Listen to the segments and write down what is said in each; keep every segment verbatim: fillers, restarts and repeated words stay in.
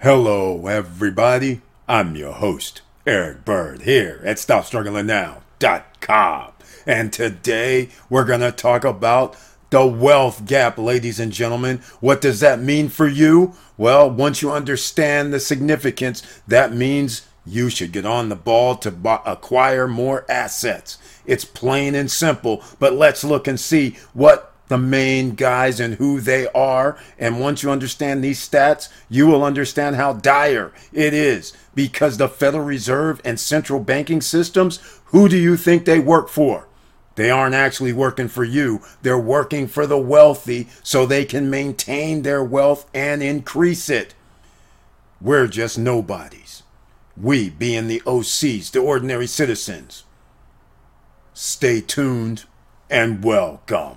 Hello, everybody. I'm your host, Eric Bird, here at Stop Struggling Now dot com. And today, we're going to talk about the wealth gap, ladies and gentlemen. What does that mean for you? Well, once you understand the significance, that means you should get on the ball to buy, acquire more assets. It's plain and simple, but let's look and see what the main guys and who they are. And once you understand these stats, you will understand how dire it is, because the Federal Reserve and central banking systems, who do you think they work for? They aren't actually working for you. They're working for the wealthy so they can maintain their wealth and increase it. We're just nobodies. We being the O Cs, the ordinary citizens. Stay tuned and welcome.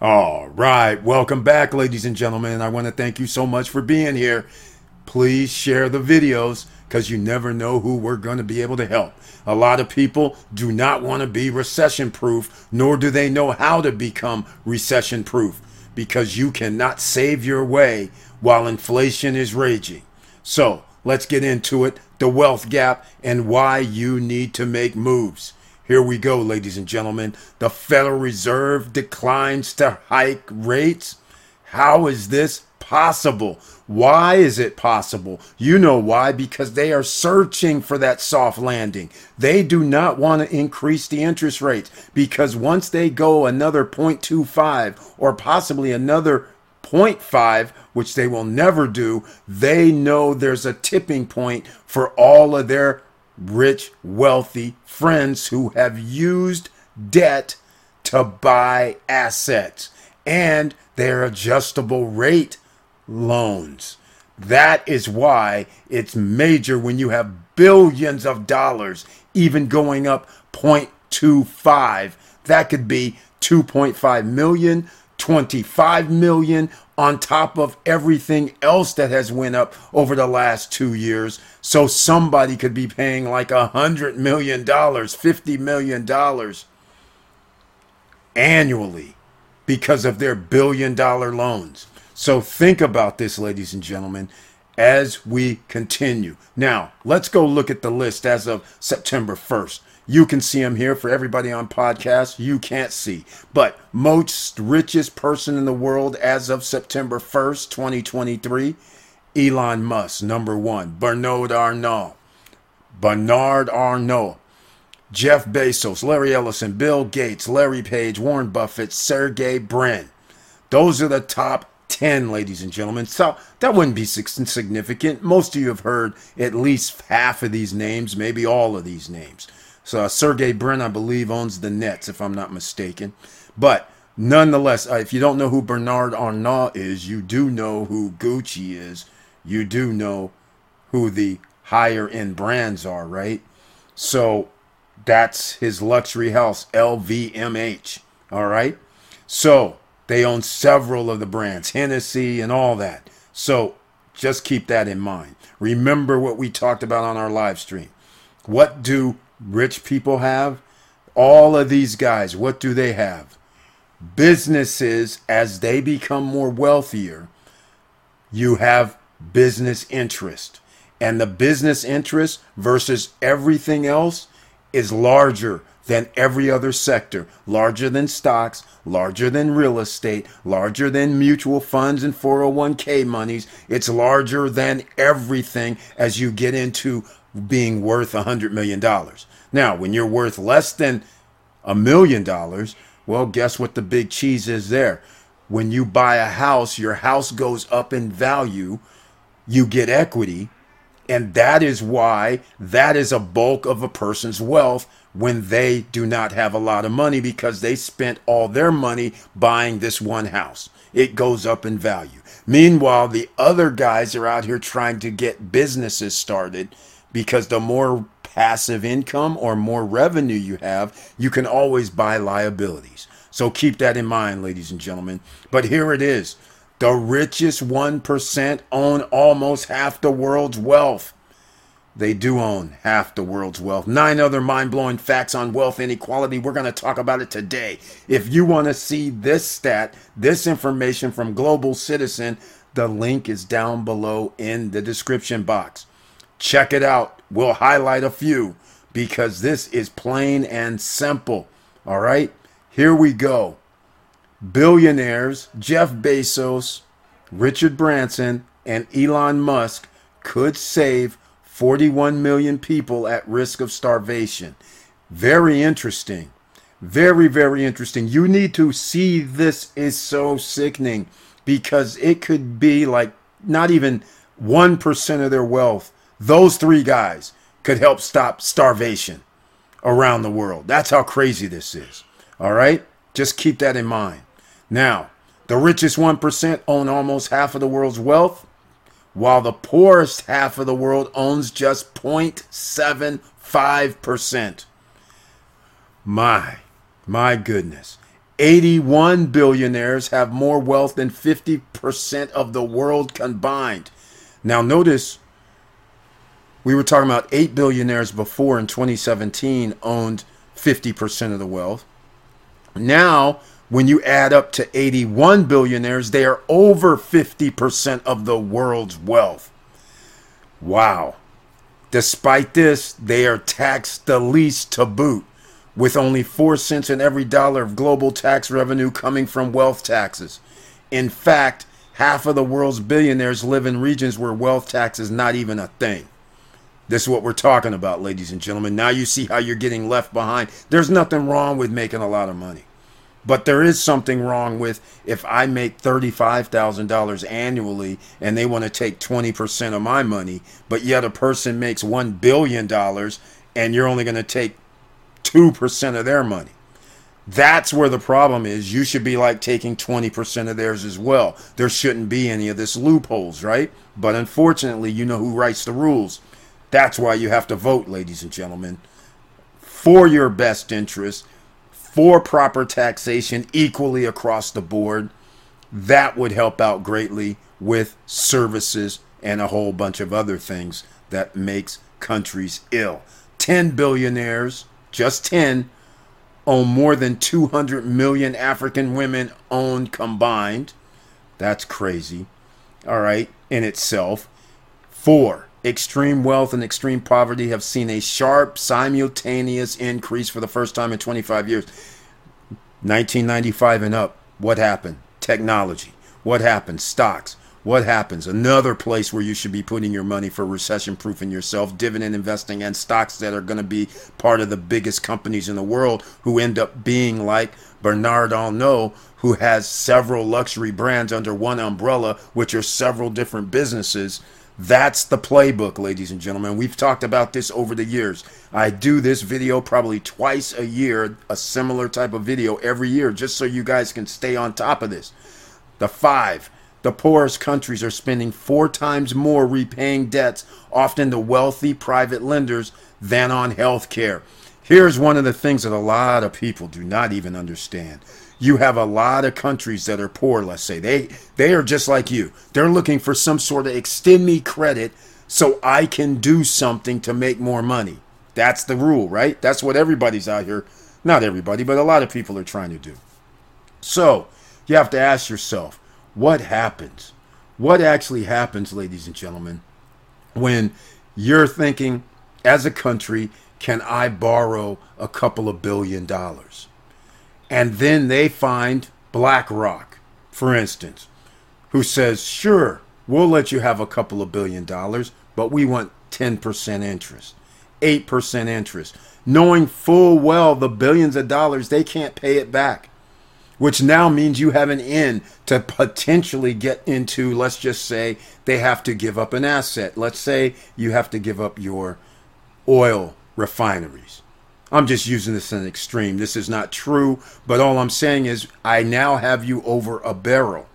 All right, welcome back, ladies and gentlemen. I want to thank you so much for being here. Please share the videos, because you never know who we're going to be able to help. A lot of people do not want to be recession proof, nor do they know how to become recession proof, because you cannot save your way while inflation is raging. So let's get into it, the wealth gap and why you need to make moves. Here we go, ladies and gentlemen. The Federal Reserve declines to hike rates. How is this possible? Why is it possible? You know why, because they are searching for that soft landing. They do not want to increase the interest rates, because once they go another zero point two five or possibly another zero point five, which they will never do, they know there's a tipping point for all of their rich, wealthy friends who have used debt to buy assets and their adjustable rate loans. That is why it's major when you have billions of dollars, even going up zero point two five. That could be two point five million, twenty-five million, on top of everything else that has went up over the last two years. So somebody could be paying like a hundred million dollars, fifty million dollars annually because of their billion dollar loans. So think about this, ladies and gentlemen, as we continue. Now, let's go look at the list as of September first. You can see them here for everybody on podcasts. You can't see. But most richest person in the world as of September first, twenty twenty-three, Elon Musk, number one. Bernard Arnault. Bernard Arnault. Jeff Bezos, Larry Ellison, Bill Gates, Larry Page, Warren Buffett, Sergey Brin. Those are the top ten, ladies and gentlemen. So that wouldn't be significant. Most of you have heard at least half of these names, maybe all of these names. So uh, Sergey Brin, I believe, owns the Nets, if I'm not mistaken. But nonetheless, uh, if you don't know who Bernard Arnault is, you do know who Gucci is. You do know who the higher-end brands are, right? So that's his luxury house, L V M H, all right? So they own several of the brands, Hennessy and all that. So just keep that in mind. Remember what we talked about on our live stream. What do rich people have? All of these guys, what do they have? Businesses. As they become more wealthier, you have business interest, and the business interest versus everything else is larger than every other sector, larger than stocks, larger than real estate, larger than mutual funds and four oh one k monies. It's larger than everything as you get into being worth one hundred million dollars. Now, when you're worth less than a million dollars, well, guess what the big cheese is there? When you buy a house, your house goes up in value, you get equity. And that is why that is a bulk of a person's wealth when they do not have a lot of money, because they spent all their money buying this one house. It goes up in value. Meanwhile, the other guys are out here trying to get businesses started, because the more passive income or more revenue you have, you can always buy liabilities. So keep that in mind, ladies and gentlemen. But here it is. The richest one percent own almost half the world's wealth. They do own half the world's wealth. Nine other mind-blowing facts on wealth inequality. We're going to talk about it today. If you want to see this stat, this information from Global Citizen, the link is down below in the description box. Check it out. We'll highlight a few because this is plain and simple. All right, here we go. Billionaires Jeff Bezos, Richard Branson, and Elon Musk could save forty-one million people at risk of starvation. Very interesting. Very, very interesting. You need to see this. Is so sickening because it could be like not even one percent of their wealth. Those three guys could help stop starvation around the world. That's how crazy this is. All right? Just keep that in mind. Now, the richest one percent own almost half of the world's wealth, while the poorest half of the world owns just zero point seven five percent. My, my goodness. eighty-one billionaires have more wealth than fifty percent of the world combined. Now notice, we were talking about eight billionaires before in twenty seventeen owned fifty percent of the wealth. Now, when you add up to eighty-one billionaires, they are over fifty percent of the world's wealth. Wow. Despite this, they are taxed the least to boot, with only four cents in every dollar of global tax revenue coming from wealth taxes. In fact, half of the world's billionaires live in regions where wealth tax is not even a thing. This is what we're talking about, ladies and gentlemen. Now you see how you're getting left behind. There's nothing wrong with making a lot of money. But there is something wrong with if I make thirty-five thousand dollars annually and they want to take twenty percent of my money, but yet a person makes one billion dollars and you're only going to take two percent of their money. That's where the problem is. You should be like taking twenty percent of theirs as well. There shouldn't be any of this loopholes, right? But unfortunately, you know who writes the rules. That's why you have to vote, ladies and gentlemen, for your best interest, for proper taxation equally across the board. That would help out greatly with services and a whole bunch of other things that makes countries ill. ten billionaires, just ten, own more than two hundred million African women owned combined. That's crazy. All right, in itself. Four. Extreme wealth and extreme poverty have seen a sharp simultaneous increase for the first time in twenty-five years. nineteen ninety-five and up. What happened? Technology. What happened? Stocks. What happens? Another place where you should be putting your money for recession-proofing yourself, dividend investing, and stocks that are going to be part of the biggest companies in the world, who end up being like Bernard Arnault, who has several luxury brands under one umbrella, which are several different businesses. That's the playbook, ladies and gentlemen. We've talked about this over the years. I do this video probably twice a year, a similar type of video every year, just so you guys can stay on top of this. The five, the poorest countries are spending four times more repaying debts, often to wealthy private lenders, than on health care. Here's one of the things that a lot of people do not even understand. You have a lot of countries that are poor, let's say. They they are just like you. They're looking for some sort of extend me credit so I can do something to make more money. That's the rule, right? That's what everybody's out here. Not everybody, but a lot of people are trying to do. So you have to ask yourself, what happens? What actually happens, ladies and gentlemen, when you're thinking, as a country, can I borrow a couple of billion dollars? And then they find BlackRock, for instance, who says, sure, we'll let you have a couple of billion dollars, but we want ten percent interest, eight percent interest, knowing full well the billions of dollars, they can't pay it back. which now means you have an in to potentially get into, let's just say they have to give up an asset. Let's say you have to give up your oil refineries. I'm just using this as an extreme. This is not true, but all I'm saying is I now have you over a barrel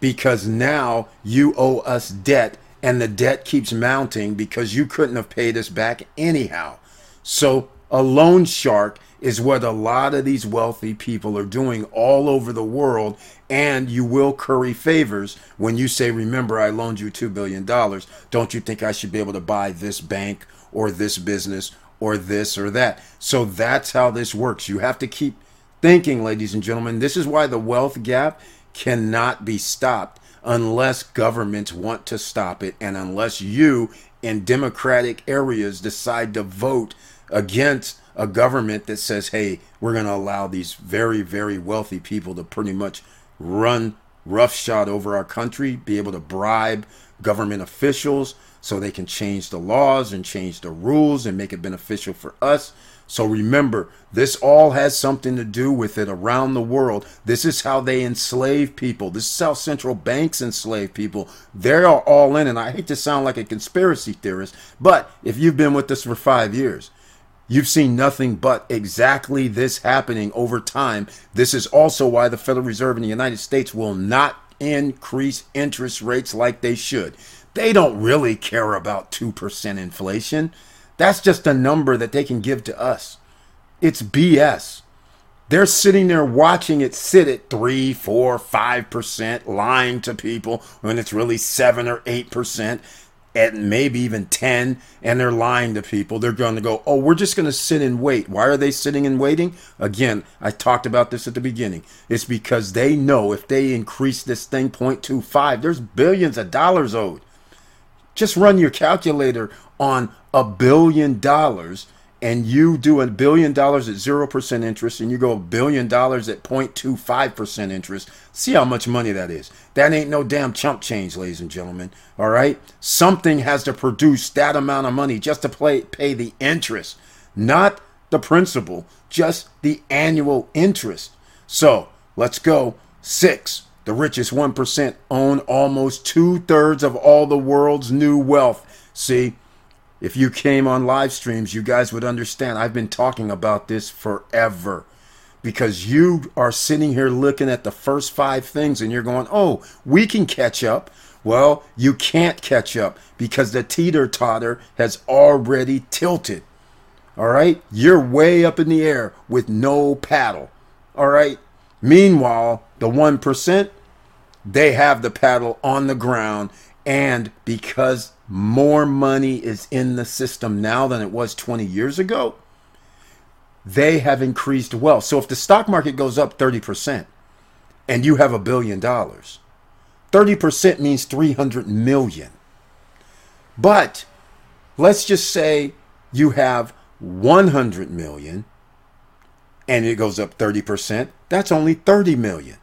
because now you owe us debt and the debt keeps mounting because you couldn't have paid us back anyhow. So a loan shark is what a lot of these wealthy people are doing all over the world, and you will curry favors when you say, remember, I loaned you two billion dollars. Don't you think I should be able to buy this bank or this business or this or that? So that's how this works. You have to keep thinking, ladies and gentlemen. This is why the wealth gap cannot be stopped unless governments want to stop it and unless you in democratic areas decide to vote against a government that says, hey, we're going to allow these very, very wealthy people to pretty much run roughshod over our country, be able to bribe government officials so they can change the laws and change the rules and make it beneficial for us. So remember, this all has something to do with it around the world. This is how they enslave people. This is how central banks enslave people. They're all in, and I hate to sound like a conspiracy theorist, but if you've been with us for five years, you've seen nothing but exactly this happening over time. This is also why the Federal Reserve in the United States will not increase interest rates like they should. They don't really care about two percent inflation. That's just a number that they can give to us. It's B S. They're sitting there watching it sit at three, four, five percent, lying to people when it's really seven or eight percent, and maybe even ten, and they're lying to people. They're going to go, oh, we're just going to sit and wait. Why are they sitting and waiting? Again, I talked about this at the beginning. It's because they know if they increase this thing zero point two five, there's billions of dollars owed. Just run your calculator on a billion dollars and you do a billion dollars at zero percent interest and you go a billion dollars at zero point two five percent interest. See how much money that is. That ain't no damn chump change, ladies and gentlemen. All right. Something has to produce that amount of money just to play, pay the interest, not the principal, just the annual interest. So let's go six. The richest one percent own almost two-thirds of all the world's new wealth. See, if you came on live streams, you guys would understand. I've been talking about this forever because you are sitting here looking at the first five things and you're going, oh, we can catch up. Well, you can't catch up because the teeter-totter has already tilted. All right? You're way up in the air with no paddle. All right? Meanwhile, the one percent, they have the paddle on the ground. And because more money is in the system now than it was twenty years ago, they have increased wealth. So if the stock market goes up thirty percent and you have a billion dollars, thirty percent means three hundred million. But let's just say you have one hundred million and it goes up thirty percent. That's only thirty million.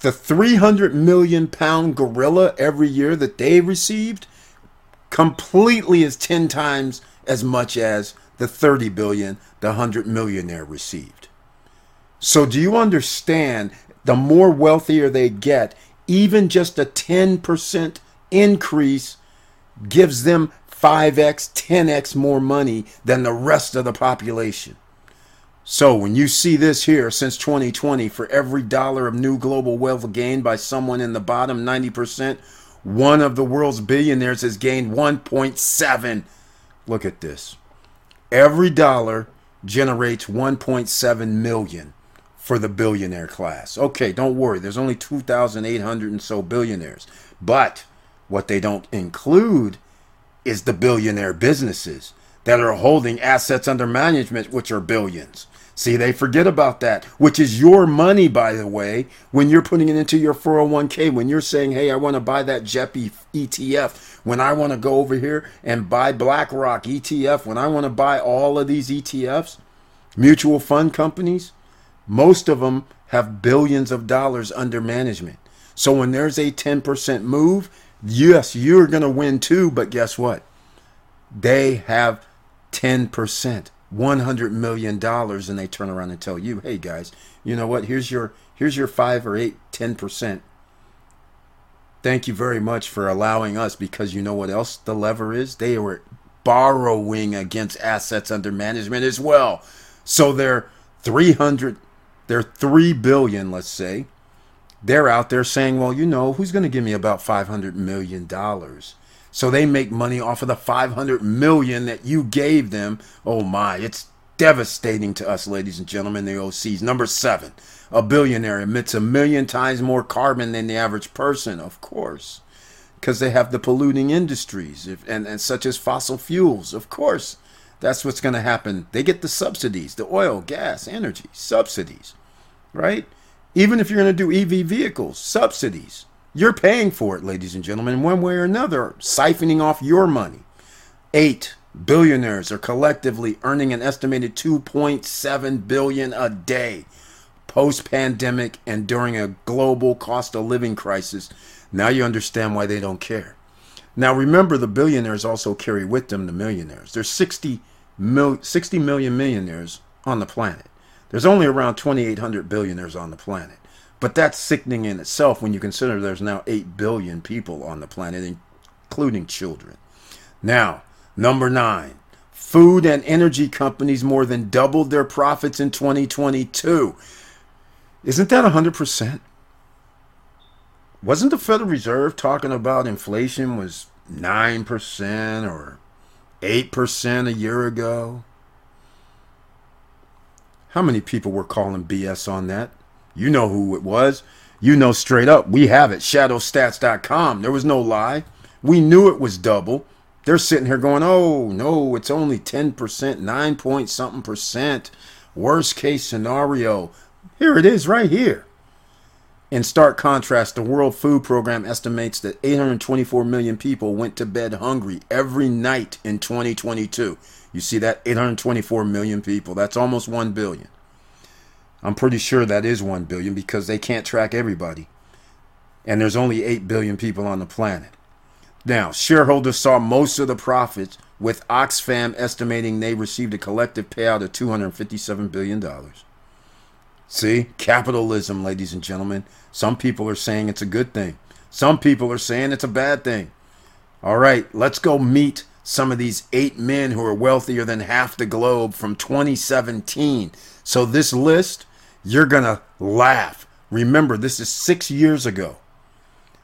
The three hundred million pound gorilla every year that they received completely is ten times as much as the thirty billion the one hundred millionaire received. So do you understand, the more wealthier they get, even just a ten percent increase gives them five x, ten x more money than the rest of the population. So when you see this here, since twenty twenty, for every dollar of new global wealth gained by someone in the bottom ninety percent, one of the world's billionaires has gained one point seven. Look at this. Every dollar generates one point seven million for the billionaire class. Okay, don't worry. There's only two thousand eight hundred and so billionaires. But what they don't include is the billionaire businesses that are holding assets under management, which are billions. See, they forget about that, which is your money, by the way, when you're putting it into your four oh one k, when you're saying, hey, I want to buy that JEPI E T F, when I want to go over here and buy BlackRock E T F, when I want to buy all of these E T Fs, mutual fund companies, most of them have billions of dollars under management. So when there's a ten percent move, yes, you're going to win too, but guess what? They have ten percent one hundred million dollars and they turn around and tell you, hey guys, you know what, here's your here's your five or eight, ten percent. Thank you very much for allowing us, because you know what else the lever is? They were borrowing against assets under management as well. So they're three hundred, they're three billion, let's say. They're out there saying, well, you know, who's going to give me about five hundred million dollars? So they make money off of the five hundred million dollars that you gave them. Oh my, it's devastating to us, ladies and gentlemen, the O Cs. Number seven, a billionaire emits a million times more carbon than the average person, of course, because they have the polluting industries if, and, and such as fossil fuels, of course. That's what's going to happen. They get the subsidies, the oil, gas, energy, subsidies, right? Even if you're going to do E V vehicles, subsidies. You're paying for it, ladies and gentlemen, one way or another, siphoning off your money. Eight, billionaires are collectively earning an estimated two point seven billion dollars a day post-pandemic and during a global cost of living crisis. Now you understand why they don't care. Now remember, the billionaires also carry with them the millionaires. There's sixty, mil- sixty million millionaires on the planet. There's only around twenty-eight hundred billionaires on the planet. But that's sickening in itself when you consider there's now eight billion people on the planet, including children. Now, number nine, food and energy companies more than doubled their profits in twenty twenty-two. Isn't that one hundred percent? Wasn't the Federal Reserve talking about inflation was nine percent or eight percent a year ago? How many people were calling B S on that? You know who it was. You know straight up. We have it. Shadow stats dot com. There was no lie. We knew it was double. They're sitting here going, oh, no, it's only ten percent, nine point something percent. Worst case scenario. Here it is right here. In stark contrast, the World Food Program estimates that eight hundred twenty-four million people went to bed hungry every night in twenty twenty-two. You see that? eight hundred twenty-four million people. That's almost one billion. I'm pretty sure that is one billion because they can't track everybody. And there's only eight billion people on the planet. Now, shareholders saw most of the profits, with Oxfam estimating they received a collective payout of two hundred fifty-seven billion dollars. See, capitalism, ladies and gentlemen. Some people are saying it's a good thing. Some people are saying it's a bad thing. All right, let's go meet some of these eight men who are wealthier than half the globe from twenty seventeen. So this list, you're going to laugh. Remember, this is six years ago.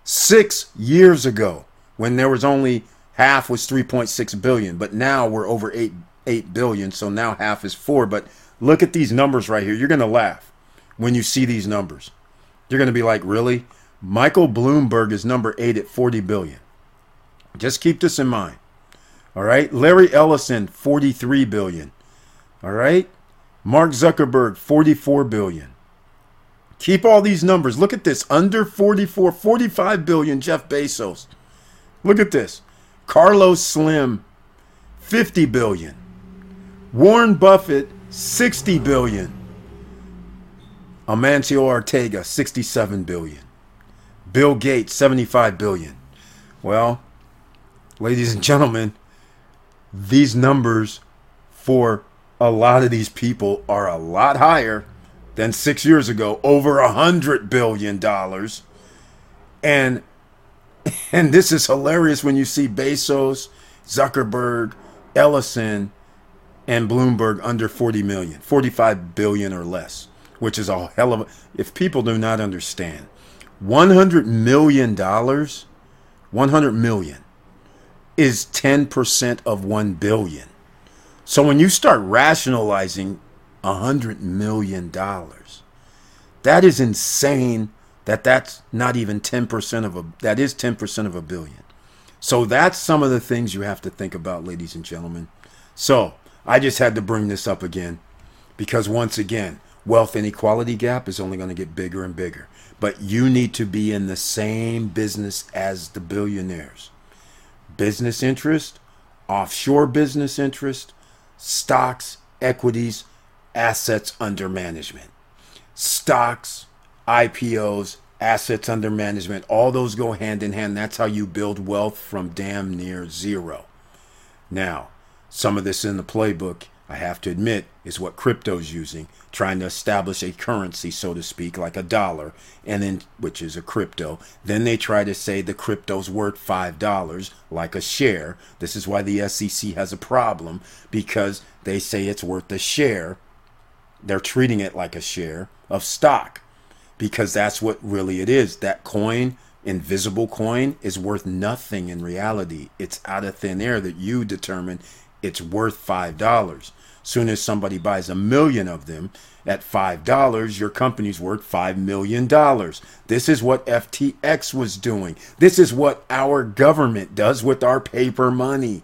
Six years ago, when there was only half was three point six billion, but now we're over eight eight billion. So now half is four. But look at these numbers right here. You're going to laugh when you see these numbers. You're going to be like, really? Michael Bloomberg is number eight at forty billion. Just keep this in mind. All right. Larry Ellison, forty-three billion. All right. Mark Zuckerberg, forty-four billion. Keep all these numbers. Look at this. Under forty-four, forty-five billion. Jeff Bezos. Look at this. Carlos Slim, fifty billion. Warren Buffett, sixty billion. Amancio Ortega, sixty-seven billion. Bill Gates, seventy-five billion. Well, ladies and gentlemen, these numbers for a lot of these people are a lot higher than six years ago, over a hundred billion dollars. And and this is hilarious when you see Bezos, Zuckerberg, Ellison, and Bloomberg under forty million, forty-five billion or less, which is a hell of a, if people do not understand, one hundred million dollars, one hundred million is ten percent of one billion. So when you start rationalizing one hundred million dollars, that is insane that that's not even ten percent of a, that is ten percent of a billion. So that's some of the things you have to think about, ladies and gentlemen. So I just had to bring this up again because once again, wealth inequality gap is only going to get bigger and bigger, but you need to be in the same business as the billionaires. Business interest, offshore business interest, stocks, equities, assets under management. Stocks, I P Os, assets under management, all those go hand in hand. That's how you build wealth from damn near zero. Now, some of this in the playbook. I have to admit, is what crypto's using, trying to establish a currency, so to speak, like a dollar, and then which is a crypto. Then they try to say the crypto's worth five dollars, like a share. This is why the S E C has a problem, because they say it's worth a share. They're treating it like a share of stock, because that's what really it is. That coin, invisible coin, is worth nothing in reality. It's out of thin air that you determine it's worth five dollars. Soon as somebody buys a million of them at five dollars, your company's worth five million dollars. This is what F T X was doing. This is what our government does with our paper money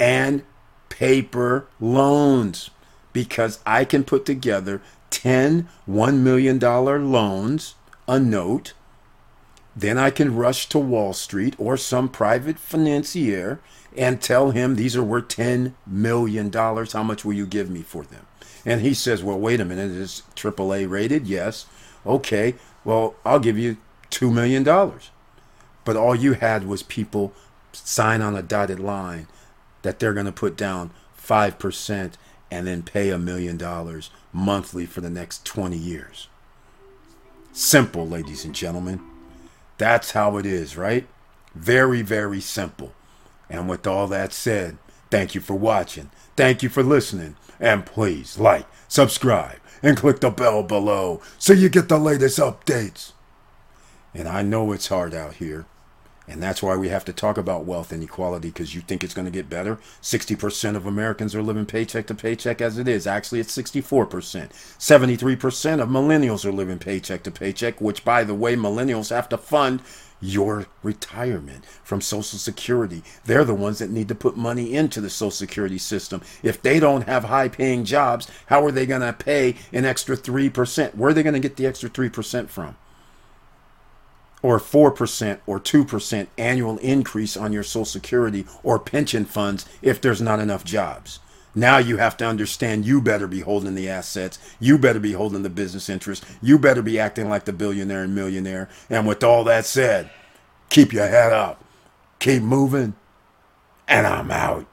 and paper loans. Because I can put together ten one million dollars loans, a note. Then I can rush to Wall Street or some private financier and tell him these are worth ten million dollars. How much will you give me for them? And he says, well, wait a minute, is triple A rated? Yes. Okay, well, I'll give you two million dollars. But all you had was people sign on a dotted line that they're going to put down five percent and then pay a million dollars monthly for the next twenty years. Simple, ladies and gentlemen. That's how it is, right? Very, very simple. And with all that said, thank you for watching. Thank you for listening. And please like, subscribe, and click the bell below so you get the latest updates. And I know it's hard out here. And that's why we have to talk about wealth inequality, because you think it's going to get better. sixty percent of Americans are living paycheck to paycheck as it is. Actually, it's sixty-four percent. seventy-three percent of millennials are living paycheck to paycheck, which, by the way, millennials have to fund your retirement from Social Security. They're the ones that need to put money into the Social Security system. If they don't have high-paying jobs, how are they going to pay an extra three percent? Where are they going to get the extra three percent from? Or four percent or two percent annual increase on your Social Security or pension funds if there's not enough jobs? Now you have to understand, you better be holding the assets. You better be holding the business interest. You better be acting like the billionaire and millionaire. And with all that said, keep your head up. Keep moving. And I'm out.